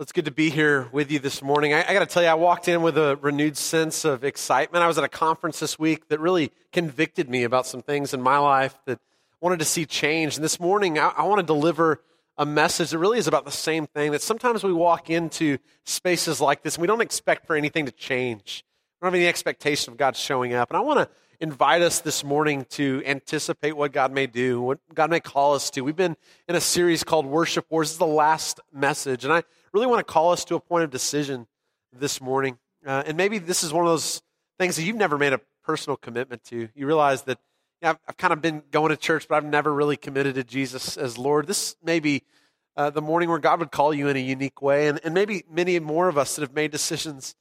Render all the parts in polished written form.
It's good to be here with you this morning. I got to tell you, I walked in with a renewed sense of excitement. I was at a conference this week that really convicted me about some things in my life that I wanted to see change. And this morning, I want to deliver a message that really is about the same thing, that sometimes we walk into spaces like this and we don't expect for anything to change. We don't have any expectation of God showing up. And I want to invite us this morning to anticipate what God may do, what God may call us to. We've been in a series called Worship Wars. This is the last message. And I really want to call us to a point of decision this morning. And maybe this is one of those things that you've never made a personal commitment to. You realize that, you know, I've kind of been going to church, but I've never really committed to Jesus as Lord. This may be the morning where God would call you in a unique way. And maybe many more of us that have made decisions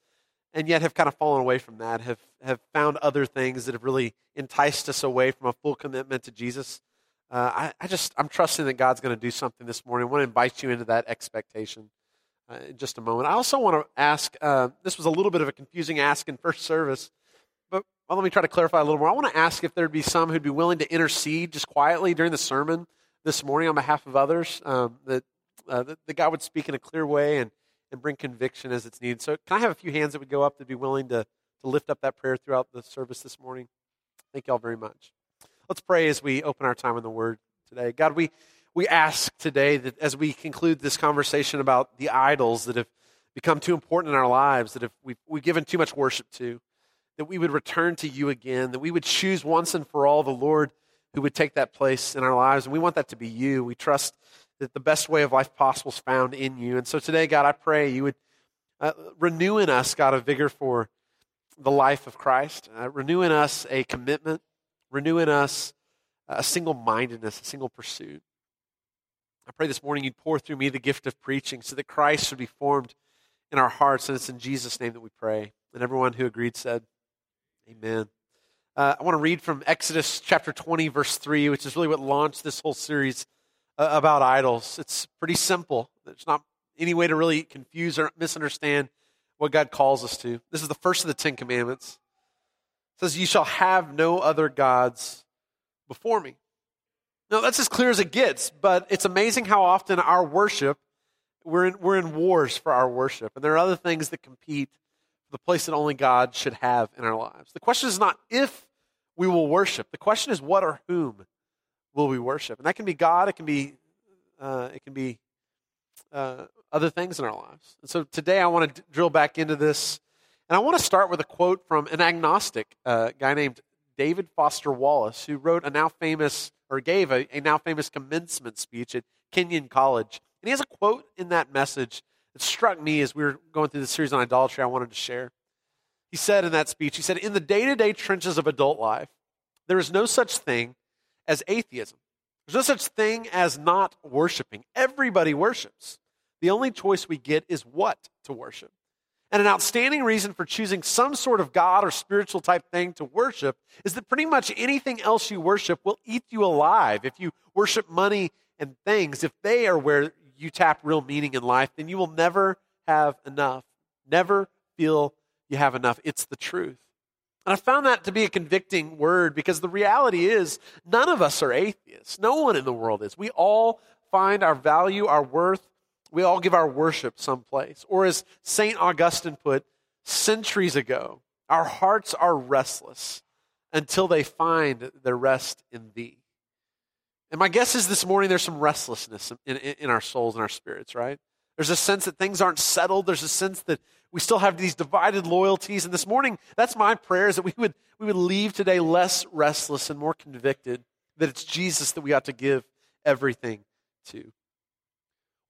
and yet have kind of fallen away from that, have found other things that have really enticed us away from a full commitment to Jesus. I'm trusting that God's going to do something this morning. I want to invite you into that expectation. In just a moment. I also want to ask, this was a little bit of a confusing ask in first service, but let me try to clarify a little more. I want to ask if there'd be some who'd be willing to intercede just quietly during the sermon this morning on behalf of others, that God would speak in a clear way and bring conviction as it's needed. So can I have a few hands that would go up that'd be willing to lift up that prayer throughout the service this morning? Thank you all very much. Let's pray as we open our time in the Word today. God, we ask today that as we conclude this conversation about the idols that have become too important in our lives, that if we've given too much worship to, that we would return to you again, that we would choose once and for all the Lord who would take that place in our lives. And we want that to be you. We trust that the best way of life possible is found in you. And so today, God, I pray you would renew in us, God, a vigor for the life of Christ, renew in us a commitment, renew in us a single-mindedness, a single pursuit. I pray this morning you'd pour through me the gift of preaching so that Christ would be formed in our hearts, and it's in Jesus' name that we pray. And everyone who agreed said, amen. I want to read from Exodus chapter 20, verse 3, which is really what launched this whole series about idols. It's pretty simple. There's not any way to really confuse or misunderstand what God calls us to. This is the first of the Ten Commandments. It says, you shall have no other gods before me. Now, that's as clear as it gets, but it's amazing how often our worship, we're in wars for our worship, and there are other things that compete for the place that only God should have in our lives. The question is not if we will worship. The question is what or whom will we worship? And that can be God. It can be other things in our lives. And so today I want to drill back into this, and I want to start with a quote from an agnostic guy named David Foster Wallace, who wrote a now famous or gave a now famous commencement speech at Kenyon College. And he has a quote in that message that struck me as we were going through the series on idolatry I wanted to share. He said in that speech, he said, in the day-to-day trenches of adult life, there is no such thing as atheism. There's no such thing as not worshiping. Everybody worships. The only choice we get is what to worship. And an outstanding reason for choosing some sort of God or spiritual type thing to worship is that pretty much anything else you worship will eat you alive. If you worship money and things, if they are where you tap real meaning in life, then you will never have enough, never feel you have enough. It's the truth. And I found that to be a convicting word because the reality is none of us are atheists. No one in the world is. We all find our value, our worth. We all give our worship someplace. Or as St. Augustine put centuries ago, our hearts are restless until they find their rest in thee. And my guess is this morning there's some restlessness in our souls and our spirits, right? There's a sense that things aren't settled. There's a sense that we still have these divided loyalties. And this morning, that's my prayer, is that we would leave today less restless and more convicted that it's Jesus that we ought to give everything to.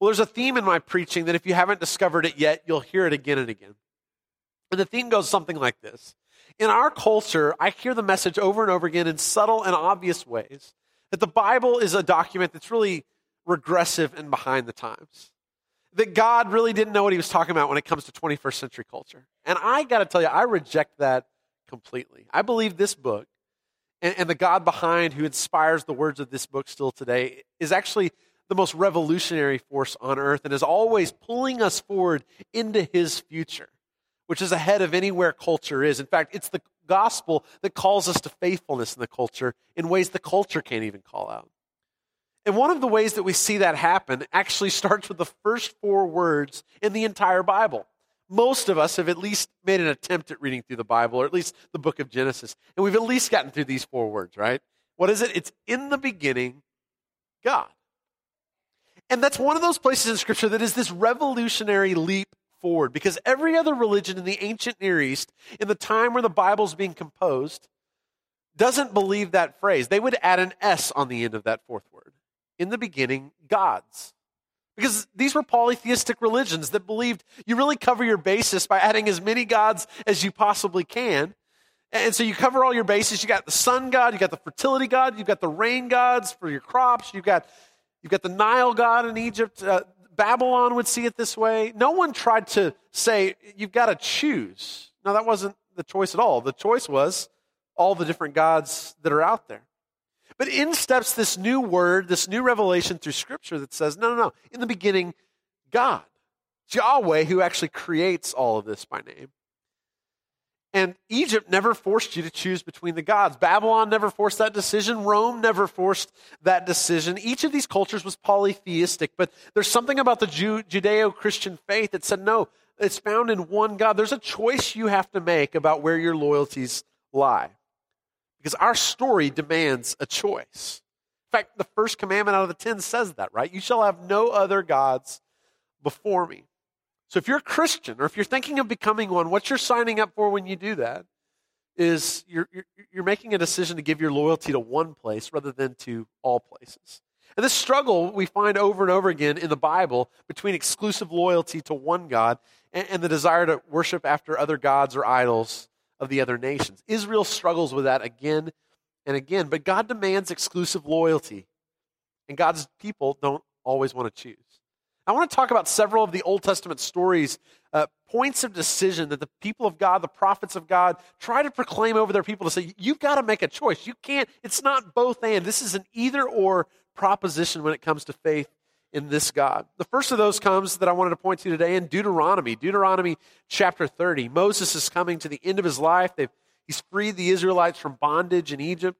Well, there's a theme in my preaching that if you haven't discovered it yet, you'll hear it again and again. And the theme goes something like this. In our culture, I hear the message over and over again in subtle and obvious ways that the Bible is a document that's really regressive and behind the times, that God really didn't know what he was talking about when it comes to 21st century culture. And I got to tell you, I reject that completely. I believe this book and the God behind who inspires the words of this book still today is actually the most revolutionary force on earth and is always pulling us forward into his future, which is ahead of anywhere culture is. In fact, it's the gospel that calls us to faithfulness in the culture in ways the culture can't even call out. And one of the ways that we see that happen actually starts with the first four words in the entire Bible. Most of us have at least made an attempt at reading through the Bible, or at least the book of Genesis, and we've at least gotten through these four words, right? What is it? It's in the beginning, God. And that's one of those places in Scripture that is this revolutionary leap forward, because every other religion in the ancient Near East, in the time where the Bible's being composed, doesn't believe that phrase. They would add an S on the end of that fourth word. In the beginning, gods. Because these were polytheistic religions that believed you really cover your bases by adding as many gods as you possibly can. And so you cover all your bases. You got the sun god, you got the fertility god, you've got the rain gods for your crops, you've got the Nile god in Egypt. Babylon would see it this way. No one tried to say, you've got to choose. No, that wasn't the choice at all. The choice was all the different gods that are out there. But in steps this new word, this new revelation through Scripture that says, no, in the beginning, God. It's Yahweh who actually creates all of this by name. And Egypt never forced you to choose between the gods. Babylon never forced that decision. Rome never forced that decision. Each of these cultures was polytheistic, but there's something about the Judeo-Christian faith that said, no, it's found in one God. There's a choice you have to make about where your loyalties lie, because our story demands a choice. In fact, the first commandment out of the 10 says that, right? You shall have no other gods before me. So if you're a Christian, or if you're thinking of becoming one, what you're signing up for when you do that is you're making a decision to give your loyalty to one place rather than to all places. And this struggle we find over and over again in the Bible between exclusive loyalty to one God and the desire to worship after other gods or idols of the other nations. Israel struggles with that again and again, but God demands exclusive loyalty, and God's people don't always want to choose. I want to talk about several of the Old Testament stories, points of decision that the people of God, the prophets of God, try to proclaim over their people to say, you've got to make a choice. You can't, it's not both and. This is an either-or proposition when it comes to faith in this God. The first of those comes that I wanted to point to today in Deuteronomy. Deuteronomy chapter 30. Moses is coming to the end of his life. He's freed the Israelites from bondage in Egypt.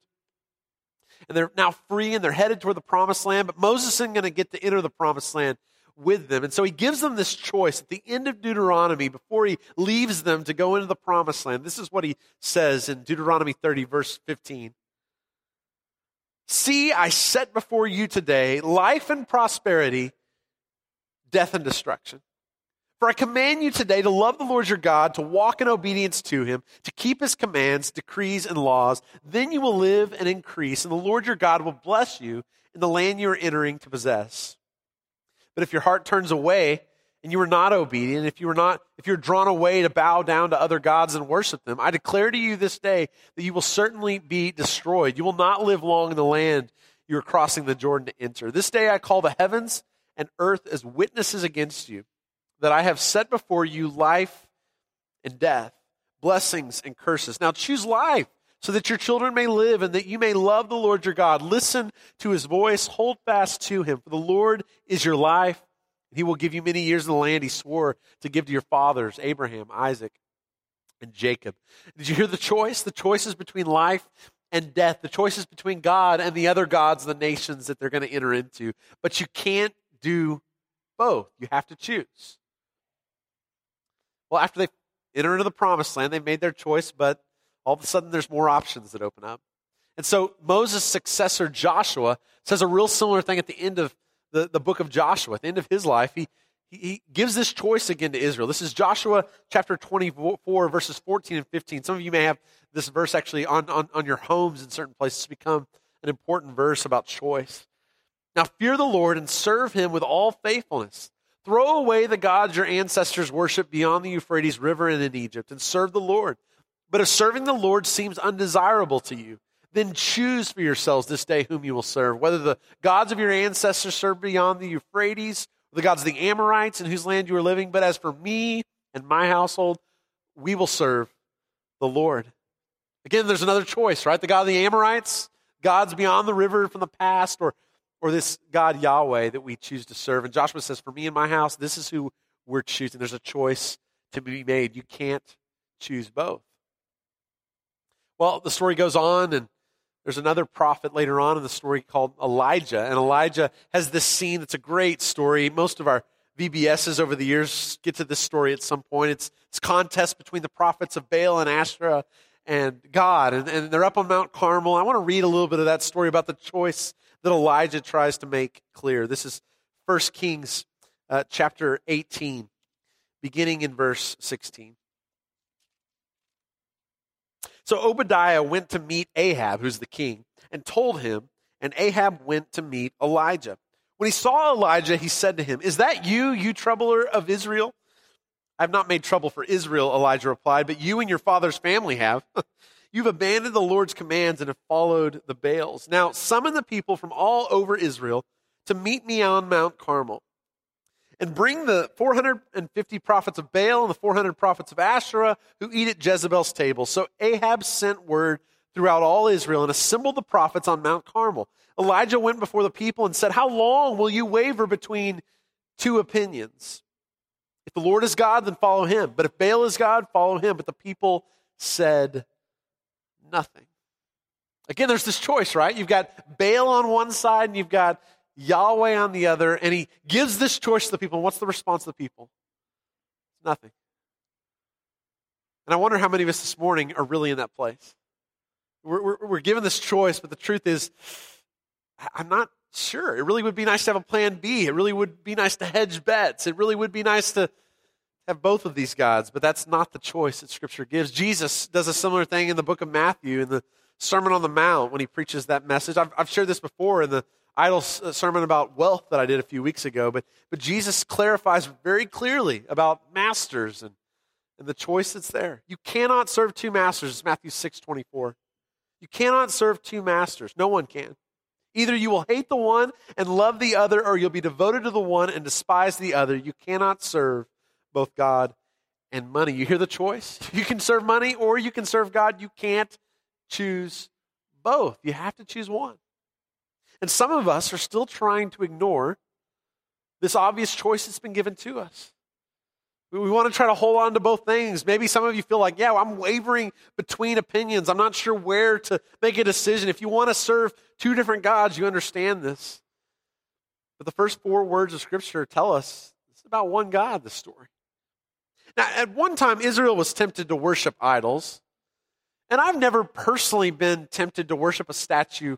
And they're now free and they're headed toward the Promised Land. But Moses isn't going to get to enter the Promised Land with them. And so he gives them this choice at the end of Deuteronomy before he leaves them to go into the Promised Land. This is what he says in Deuteronomy 30, verse 15. See, I set before you today life and prosperity, death and destruction. For I command you today to love the Lord your God, to walk in obedience to him, to keep his commands, decrees, and laws. Then you will live and increase, and the Lord your God will bless you in the land you are entering to possess. But if your heart turns away and you are not obedient, if you're drawn away to bow down to other gods and worship them, I declare to you this day that you will certainly be destroyed. You will not live long in the land you are crossing the Jordan to enter. This day I call the heavens and earth as witnesses against you, that I have set before you life and death, blessings and curses. Now choose life, so that your children may live and that you may love the Lord your God. Listen to his voice, hold fast to him, for the Lord is your life, and he will give you many years in the land he swore to give to your fathers, Abraham, Isaac, and Jacob. Did you hear the choice? The choice is between life and death. The choice is between God and the other gods, the nations that they're going to enter into. But you can't do both. You have to choose. Well, after they enter into the Promised Land, they've made their choice, but all of a sudden, there's more options that open up. And so Moses' successor, Joshua, says a real similar thing at the end of the book of Joshua. At the end of his life, he gives this choice again to Israel. This is Joshua chapter 24, verses 14 and 15. Some of you may have this verse actually on your homes in certain places. It's become an important verse about choice. Now fear the Lord and serve him with all faithfulness. Throw away the gods your ancestors worshiped beyond the Euphrates River and in Egypt, and serve the Lord. But if serving the Lord seems undesirable to you, then choose for yourselves this day whom you will serve, whether the gods of your ancestors served beyond the Euphrates, or the gods of the Amorites in whose land you are living. But as for me and my household, we will serve the Lord. Again, there's another choice, right? The God of the Amorites, gods beyond the river from the past, or this God Yahweh that we choose to serve. And Joshua says, for me and my house, this is who we're choosing. There's a choice to be made. You can't choose both. Well, the story goes on, and There's another prophet later on in the story called Elijah, and Elijah has this scene. It's a great story. Most of our VBSs over the years get to this story at some point. It's contest between the prophets of Baal and Asherah and God, and they're up on Mount Carmel. I want to read a little bit of that story about the choice that Elijah tries to make clear. This is 1 Kings chapter 18, beginning in verse 16. So Obadiah went to meet Ahab, who's the king, and told him, and Ahab went to meet Elijah. When he saw Elijah, he said to him, "Is that you, you troubler of Israel?" "I have not made trouble for Israel," Elijah replied, "but you and your father's family have. You've abandoned the Lord's commands and have followed the Baals. Now summon the people from all over Israel to meet me on Mount Carmel, and bring the 450 prophets of Baal and the 400 prophets of Asherah who eat at Jezebel's table." So Ahab sent word throughout all Israel and assembled the prophets on Mount Carmel. Elijah went before the people and said, "How long will you waver between two opinions? If the Lord is God, then follow him. But if Baal is God, follow him." But the people said nothing. Again, there's this choice, right? You've got Baal on one side and you've got Yahweh on the other, and he gives this choice to the people. And what's the response of the people? Nothing. And I wonder how many of us this morning are really in that place. We're given this choice, but the truth is, I'm not sure. It really would be nice to have a plan B. It really would be nice to hedge bets. It really would be nice to have both of these gods, but that's not the choice that Scripture gives. Jesus does a similar thing in the book of Matthew in the Sermon on the Mount when he preaches that message. I've shared this before in the idle sermon about wealth that I did a few weeks ago, but Jesus clarifies very clearly about masters and the choice that's there. You cannot serve two masters. It's Matthew 6:24. You cannot serve two masters. No one can. Either you will hate the one and love the other, or you'll be devoted to the one and despise the other. You cannot serve both God and money. You hear the choice? You can serve money or you can serve God. You can't choose both. You have to choose one. And some of us are still trying to ignore this obvious choice that's been given to us. We want to try to hold on to both things. Maybe some of you feel like, yeah, well, I'm wavering between opinions. I'm not sure where to make a decision. If you want to serve two different gods, you understand this. But the first four words of Scripture tell us it's about one God, this story. Now, at one time, Israel was tempted to worship idols. And I've never personally been tempted to worship a statue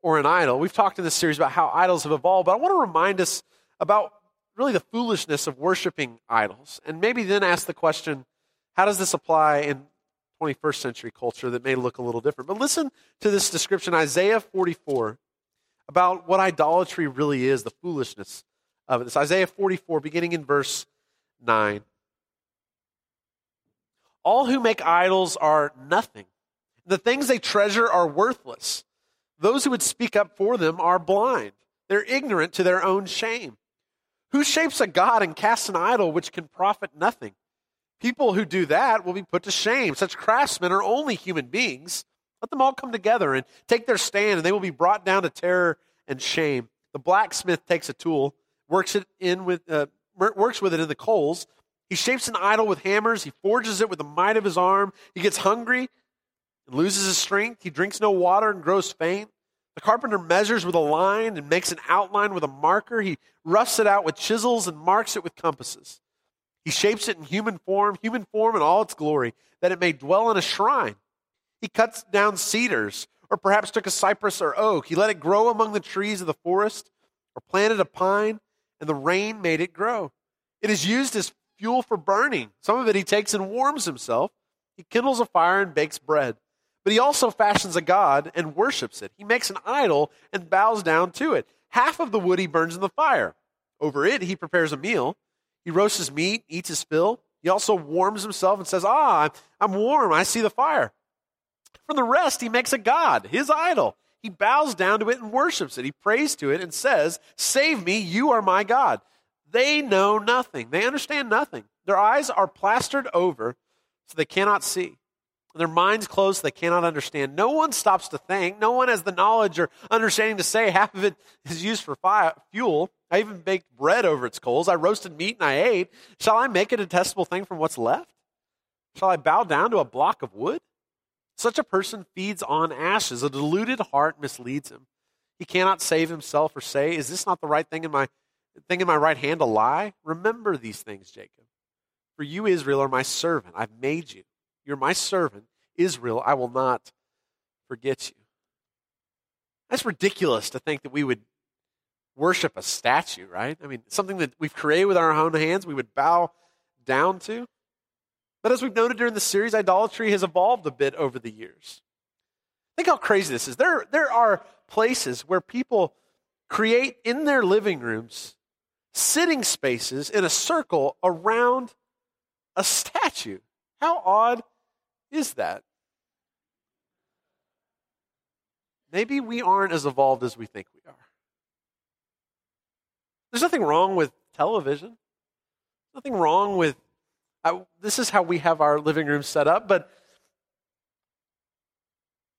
or an idol. We've talked in this series about how idols have evolved, but I want to remind us about really the foolishness of worshiping idols, and maybe then ask the question, how does this apply in 21st century culture that may look a little different? But listen to this description, Isaiah 44, about what idolatry really is, the foolishness of it. It's Isaiah 44, beginning in verse 9. "All who make idols are nothing. The things they treasure are worthless. Those who would speak up for them are blind. They're ignorant to their own shame. Who shapes a god and casts an idol which can profit nothing? People who do that will be put to shame. Such craftsmen are only human beings. Let them all come together and take their stand, and they will be brought down to terror and shame. The blacksmith takes a tool, works with it in the coals. He shapes an idol with hammers. He forges it with the might of his arm. He gets hungry and loses his strength. He drinks no water and grows faint. The carpenter measures with a line and makes an outline with a marker. He roughs it out with chisels and marks it with compasses. He shapes it in human form in all its glory, that it may dwell in a shrine. He cuts down cedars, or perhaps took a cypress or oak. He let it grow among the trees of the forest, or planted a pine, and the rain made it grow. It is used as fuel for burning. Some of it he takes and warms himself. He kindles a fire and bakes bread. But he also fashions a god and worships it. He makes an idol and bows down to it. Half of the wood he burns in the fire. Over it, he prepares a meal. He roasts his meat, eats his fill. He also warms himself and says, I'm warm. I see the fire. From the rest, he makes a god, his idol. He bows down to it and worships it. He prays to it and says, save me, you are my God. They know nothing. They understand nothing. Their eyes are plastered over so they cannot see. Their minds closed, they cannot understand. No one stops to think. No one has the knowledge or understanding to say half of it is used for fuel. I even baked bread over its coals. I roasted meat and I ate. Shall I make a detestable thing from what's left? Shall I bow down to a block of wood? Such a person feeds on ashes. A deluded heart misleads him. He cannot save himself or say, is this not the right thing in my right hand a lie? Remember these things, Jacob. For you, Israel, are my servant. I've made you. You're my servant, Israel. I will not forget you. That's ridiculous to think that we would worship a statue, right? I mean, something that we've created with our own hands, we would bow down to. But as we've noted during the series, idolatry has evolved a bit over the years. Think how crazy this is. There are places where people create in their living rooms sitting spaces in a circle around a statue. How odd is that? Maybe we aren't as evolved as we think we are. There's nothing wrong with television. Nothing wrong with, this is how we have our living room set up, but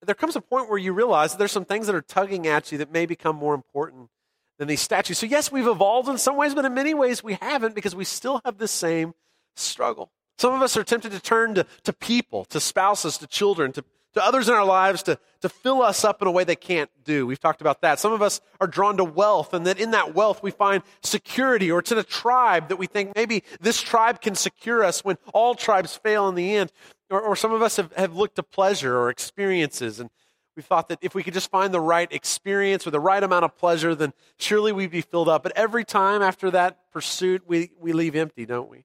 there comes a point where you realize that there's some things that are tugging at you that may become more important than these statues. So yes, we've evolved in some ways, but in many ways we haven't, because we still have the same struggle. Some of us are tempted to turn to people, to spouses, to children, to others in our lives to fill us up in a way they can't do. We've talked about that. Some of us are drawn to wealth, and that in that wealth we find security, or it's in a tribe that we think maybe this tribe can secure us when all tribes fail in the end. Or some of us have looked to pleasure or experiences, and we thought that if we could just find the right experience or the right amount of pleasure, then surely we'd be filled up. But every time after that pursuit, we leave empty, don't we?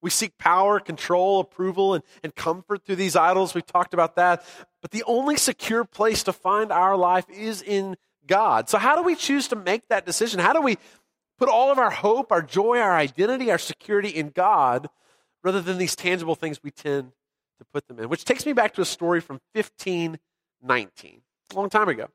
We seek power, control, approval, and comfort through these idols. We've talked about that. But the only secure place to find our life is in God. So how do we choose to make that decision? How do we put all of our hope, our joy, our identity, our security in God rather than these tangible things we tend to put them in? Which takes me back to a story from 1519, a long time ago.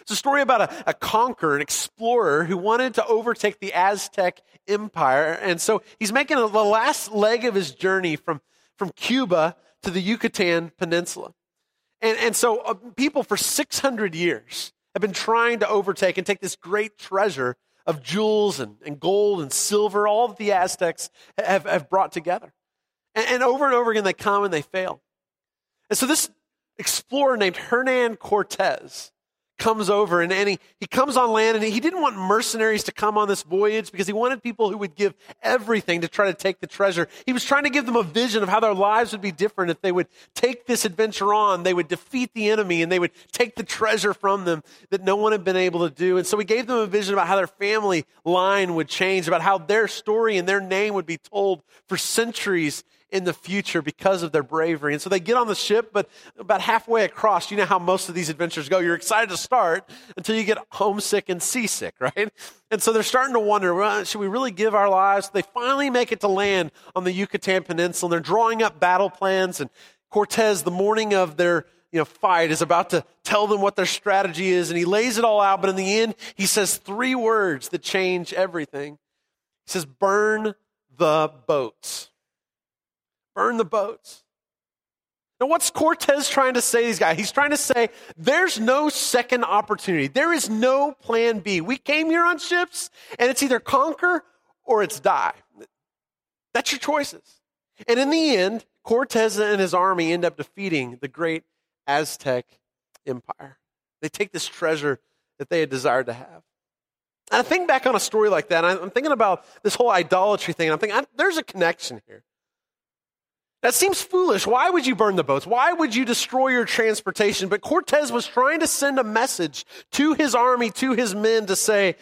It's a story about a conqueror, an explorer who wanted to overtake the Aztec empire. And so he's making the last leg of his journey from Cuba to the Yucatan Peninsula. And so people for 600 years have been trying to overtake and take this great treasure of jewels and gold and silver, all that the Aztecs have brought together. And over again, they come and they fail. And so this explorer named Hernan Cortez comes over and he comes on land, and he didn't want mercenaries to come on this voyage because he wanted people who would give everything to try to take the treasure. He was trying to give them a vision of how their lives would be different if they would take this adventure on. They would defeat the enemy and they would take the treasure from them that no one had been able to do. And so he gave them a vision about how their family line would change, about how their story and their name would be told for centuries in the future because of their bravery. And so they get on the ship, but about halfway across, you know how most of these adventures go. You're excited to start until you get homesick and seasick, right? And so they're starting to wonder, well, should we really give our lives? They finally make it to land on the Yucatan Peninsula, and they're drawing up battle plans. And Cortez, the morning of their fight, is about to tell them what their strategy is, and he lays it all out. But in the end, he says three words that change everything. He says, burn the boats. Burn the boats. Now, what's Cortez trying to say to these guys? He's trying to say, there's no second opportunity. There is no plan B. We came here on ships, and it's either conquer or it's die. That's your choices. And in the end, Cortez and his army end up defeating the great Aztec empire. They take this treasure that they had desired to have. And I think back on a story like that, and I'm thinking about this whole idolatry thing, and I'm thinking, there's a connection here. That seems foolish. Why would you burn the boats? Why would you destroy your transportation? But Cortez was trying to send a message to his army, to his men, to say,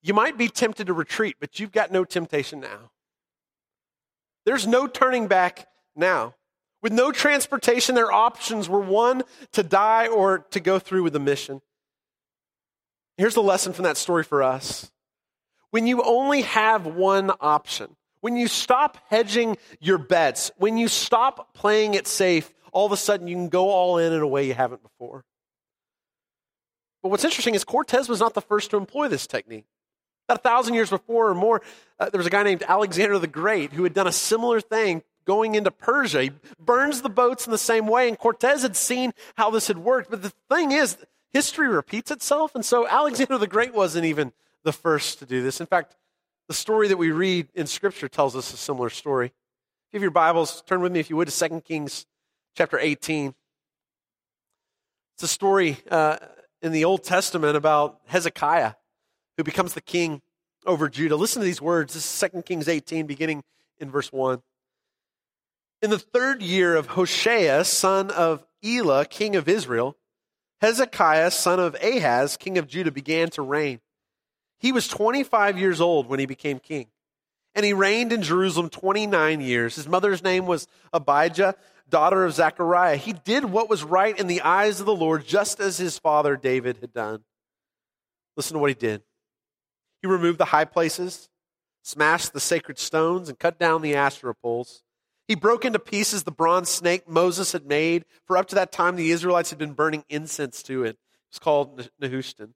you might be tempted to retreat, but you've got no temptation now. There's no turning back now. With no transportation, their options were one, to die or to go through with the mission. Here's the lesson from that story for us. When you only have one option, when you stop hedging your bets, when you stop playing it safe, all of a sudden you can go all in a way you haven't before. But what's interesting is Cortez was not the first to employ this technique. About 1,000 years before or more, there was a guy named Alexander the Great who had done a similar thing going into Persia. He burns the boats in the same way, and Cortez had seen how this had worked. But the thing is, history repeats itself, and so Alexander the Great wasn't even the first to do this. In fact, the story that we read in Scripture tells us a similar story. Give your Bibles, turn with me if you would to 2 Kings chapter 18. It's a story in the Old Testament about Hezekiah, who becomes the king over Judah. Listen to these words. This is 2 Kings 18, beginning in verse 1. In the third year of Hoshea, son of Elah, king of Israel, Hezekiah, son of Ahaz, king of Judah, began to reign. He was 25 years old when he became king, and he reigned in Jerusalem 29 years. His mother's name was Abijah, daughter of Zechariah. He did what was right in the eyes of the Lord, just as his father David had done. Listen to what he did. He removed the high places, smashed the sacred stones, and cut down the Asherah poles. He broke into pieces the bronze snake Moses had made, for up to that time the Israelites had been burning incense to it. It was called Nehushtan.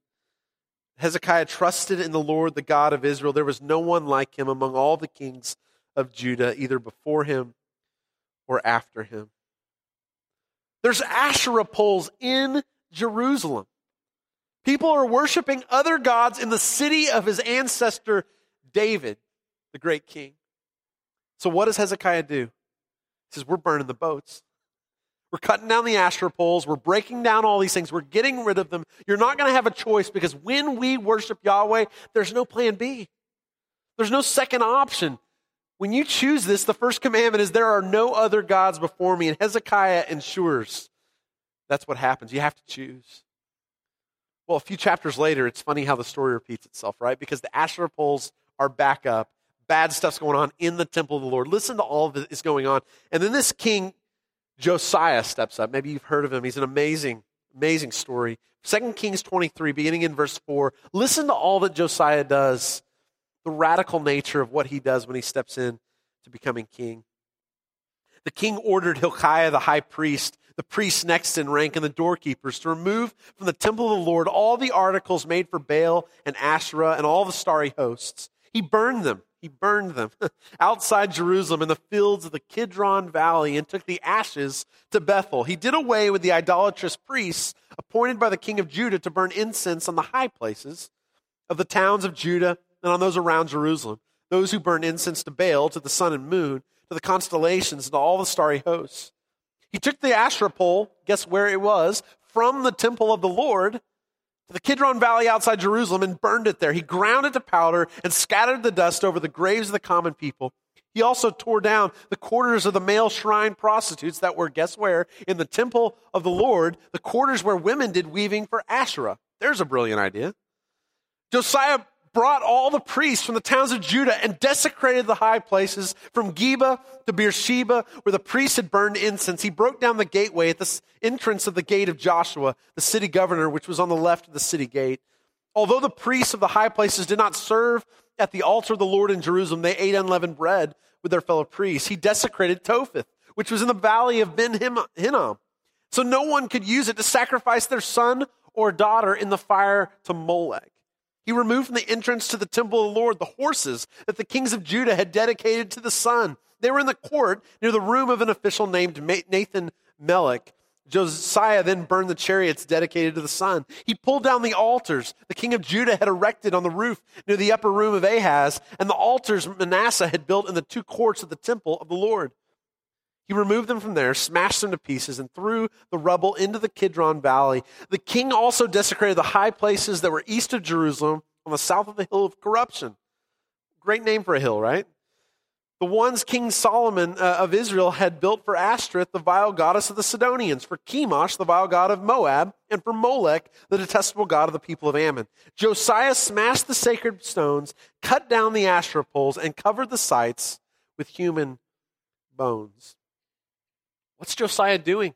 Hezekiah trusted in the Lord, the God of Israel. There was no one like him among all the kings of Judah, either before him or after him. There's Asherah poles in Jerusalem. People are worshiping other gods in the city of his ancestor David, the great king. So what does Hezekiah do? He says, we're burning the boats. We're cutting down the Asherah poles. We're breaking down all these things. We're getting rid of them. You're not going to have a choice, because when we worship Yahweh, there's no plan B. There's no second option. When you choose this, the first commandment is there are no other gods before me. And Hezekiah ensures that's what happens. You have to choose. Well, a few chapters later, it's funny how the story repeats itself, right? Because the Asherah poles are back up. Bad stuff's going on in the temple of the Lord. Listen to all that is going on. And then this king, Josiah, steps up. Maybe you've heard of him. He's an amazing, amazing story. 2 Kings 23, beginning in verse 4. Listen to all that Josiah does, the radical nature of what he does when he steps in to becoming king. The king ordered Hilkiah, the high priest, the priests next in rank, and the doorkeepers to remove from the temple of the Lord all the articles made for Baal and Asherah and all the starry hosts. He burned them. He burned them outside Jerusalem in the fields of the Kidron Valley and took the ashes to Bethel. He did away with the idolatrous priests appointed by the king of Judah to burn incense on the high places of the towns of Judah and on those around Jerusalem, those who burn incense to Baal, to the sun and moon, to the constellations, and to all the starry hosts. He took the Asherah pole, guess where it was, from the temple of the Lord to the Kidron Valley outside Jerusalem and burned it there. He ground it to powder and scattered the dust over the graves of the common people. He also tore down the quarters of the male shrine prostitutes that were, guess where, in the temple of the Lord, the quarters where women did weaving for Asherah. There's a brilliant idea. Josiah brought all the priests from the towns of Judah and desecrated the high places from Geba to Beersheba, where the priests had burned incense. He broke down the gateway at the entrance of the gate of Joshua, the city governor, which was on the left of the city gate. Although the priests of the high places did not serve at the altar of the Lord in Jerusalem, they ate unleavened bread with their fellow priests. He desecrated Topheth, which was in the valley of Ben-Hinnom, so no one could use it to sacrifice their son or daughter in the fire to Molech. He removed from the entrance to the temple of the Lord the horses that the kings of Judah had dedicated to the sun. They were in the court near the room of an official named Nathan Melech. Josiah then burned the chariots dedicated to the sun. He pulled down the altars the king of Judah had erected on the roof near the upper room of Ahaz, and the altars Manasseh had built in the two courts of the temple of the Lord. He removed them from there, smashed them to pieces, and threw the rubble into the Kidron Valley. The king also desecrated the high places that were east of Jerusalem on the south of the hill of corruption. Great name for a hill, right? The ones King Solomon of Israel had built for Ashtoreth, the vile goddess of the Sidonians, for Chemosh, the vile god of Moab, and for Molech, the detestable god of the people of Ammon. Josiah smashed the sacred stones, cut down the Asherah poles, and covered the sites with human bones. What's Josiah doing?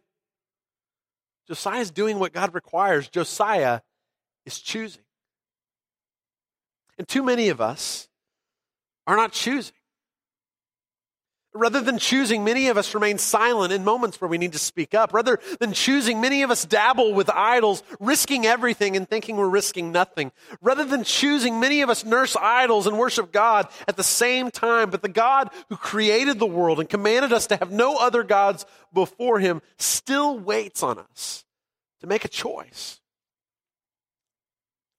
Josiah's doing what God requires. Josiah is choosing. And too many of us are not choosing. Rather than choosing, many of us remain silent in moments where we need to speak up. Rather than choosing, many of us dabble with idols, risking everything and thinking we're risking nothing. Rather than choosing, many of us nurse idols and worship God at the same time. But the God who created the world and commanded us to have no other gods before him still waits on us to make a choice.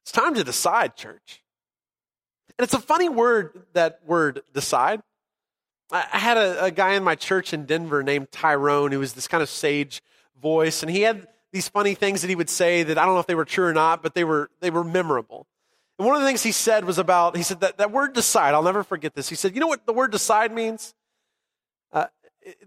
It's time to decide, church. And it's a funny word, that word, decide. I had a guy in my church in Denver named Tyrone who was this kind of sage voice, and he had these funny things that he would say that I don't know if they were true or not, but they were memorable. And one of the things he said was about, he said that word decide, I'll never forget this. He said, you know what the word decide means?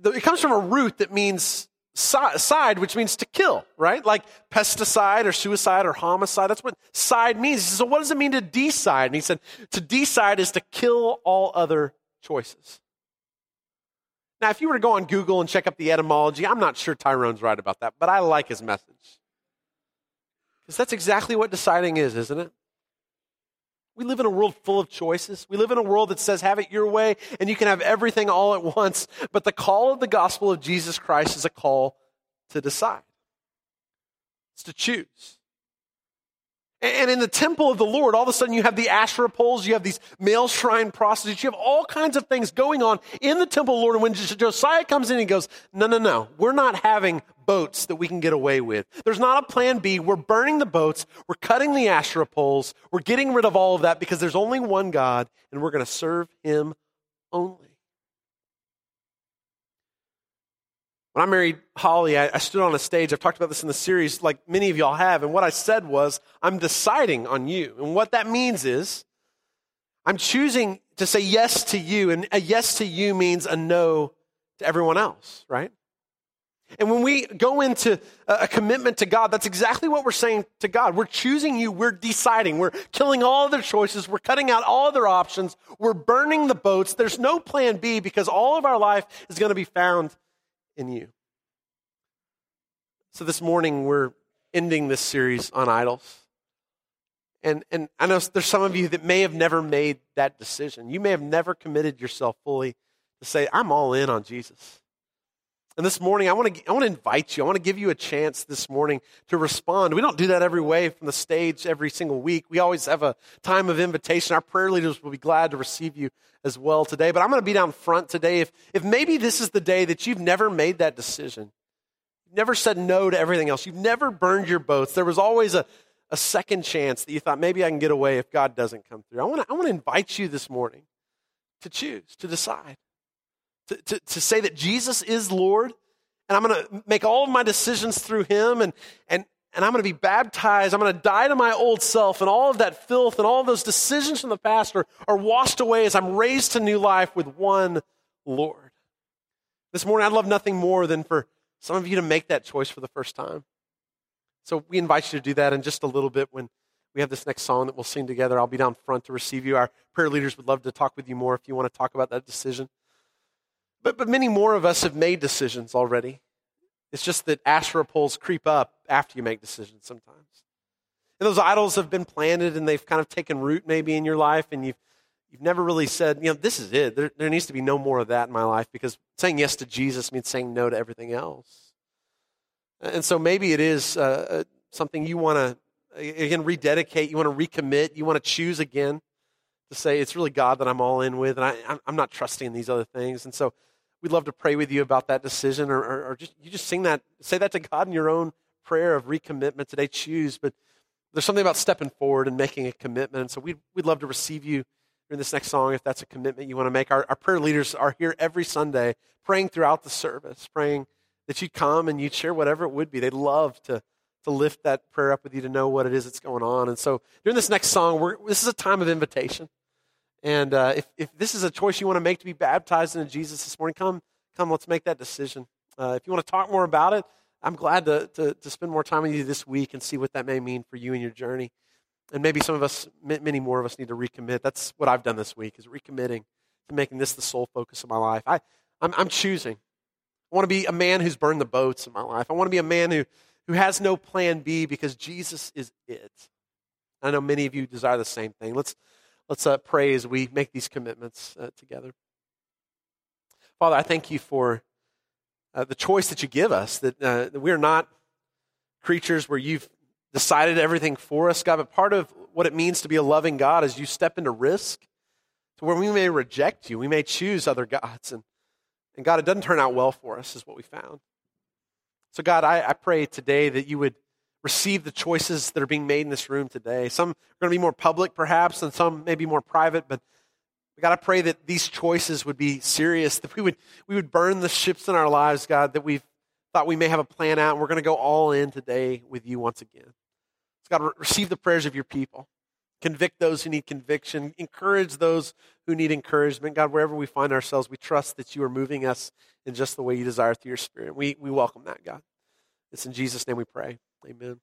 It comes from a root that means side, which means to kill, right? Like pesticide or suicide or homicide. That's what side means. He said, so what does it mean to decide? And he said, to decide is to kill all other choices. Now, if you were to go on Google and check up the etymology, I'm not sure Tyrone's right about that, but I like his message. Because that's exactly what deciding is, isn't it? We live in a world full of choices. We live in a world that says, have it your way, and you can have everything all at once. But the call of the gospel of Jesus Christ is a call to decide. It's to choose. And in the temple of the Lord, all of a sudden you have the Asherah poles, you have these male shrine prostitutes, you have all kinds of things going on in the temple of the Lord. And when Josiah comes in, he goes, no, we're not having boats that we can get away with. There's not a plan B. We're burning the boats. We're cutting the Asherah poles. We're getting rid of all of that because there's only one God, and we're going to serve him only. When I married Holly, I stood on a stage. I've talked about this in the series like many of y'all have. And what I said was, I'm deciding on you. And what that means is I'm choosing to say yes to you. And a yes to you means a no to everyone else, right? And when we go into a commitment to God, that's exactly what we're saying to God. We're choosing you. We're deciding. We're killing all other choices. We're cutting out all other options. We're burning the boats. There's no plan B because all of our life is going to be found in you. So this morning we're ending this series on idols. And I know there's some of you that may have never made that decision. You may have never committed yourself fully to say, I'm all in on Jesus. And this morning I want to invite you. I want to give you a chance this morning to respond. We don't do that every way from the stage every single week. We always have a time of invitation. Our prayer leaders will be glad to receive you as well today. But I'm going to be down front today. If maybe this is the day that you've never made that decision, never said no to everything else. You've never burned your boats. There was always a second chance that you thought, maybe I can get away if God doesn't come through. I want to invite you this morning to choose, to decide, to say that Jesus is Lord, and I'm going to make all of my decisions through him, and I'm going to be baptized. I'm going to die to my old self, and all of that filth and all of those decisions from the past are washed away as I'm raised to new life with one Lord. This morning, I'd love nothing more than for some of you to make that choice for the first time. So we invite you to do that in just a little bit when we have this next song that we'll sing together. I'll be down front to receive you. Our prayer leaders would love to talk with you more if you want to talk about that decision. But many more of us have made decisions already. It's just that Asherah poles creep up after you make decisions sometimes. And those idols have been planted and they've kind of taken root maybe in your life, and you've never really said, this is it. There needs to be no more of that in my life, because saying yes to Jesus means saying no to everything else. And so maybe it is something you want to, again, rededicate. You want to recommit. You want to choose again to say, it's really God that I'm all in with, and I'm not trusting in these other things. And so we'd love to pray with you about that decision, or just you just sing that, say that to God in your own prayer of recommitment today. Choose. But there's something about stepping forward and making a commitment. And so we'd love to receive you in this next song, if that's a commitment you want to make. Our prayer leaders are here every Sunday praying throughout the service, praying that you'd come and you'd share whatever it would be. They'd love to lift that prayer up with you, to know what it is that's going on. And so during this next song, this is a time of invitation. And if this is a choice you want to make to be baptized into Jesus this morning, come, let's make that decision. If you want to talk more about it, I'm glad to spend more time with you this week and see what that may mean for you and your journey. And maybe some of us, many more of us, need to recommit. That's what I've done this week, is recommitting to making this the sole focus of my life. I'm choosing. I want to be a man who's burned the boats in my life. I want to be a man who has no plan B, because Jesus is it. I know many of you desire the same thing. Let's pray as we make these commitments together. Father, I thank you for the choice that you give us, that we are not creatures where you've decided everything for us, God, but part of what it means to be a loving God is you step into risk to where we may reject you. We may choose other gods. And God, it doesn't turn out well for us, is what we found. So God, I pray today that you would receive the choices that are being made in this room today. Some are going to be more public perhaps, and some may be more private, but God, I pray that these choices would be serious, that we would burn the ships in our lives, God, that we've thought we may have a plan out, and we're going to go all in today with you once again. So God, receive the prayers of your people. Convict those who need conviction. Encourage those who need encouragement. God, wherever we find ourselves, we trust that you are moving us in just the way you desire through your Spirit. We welcome that, God. It's in Jesus' name we pray. Amen.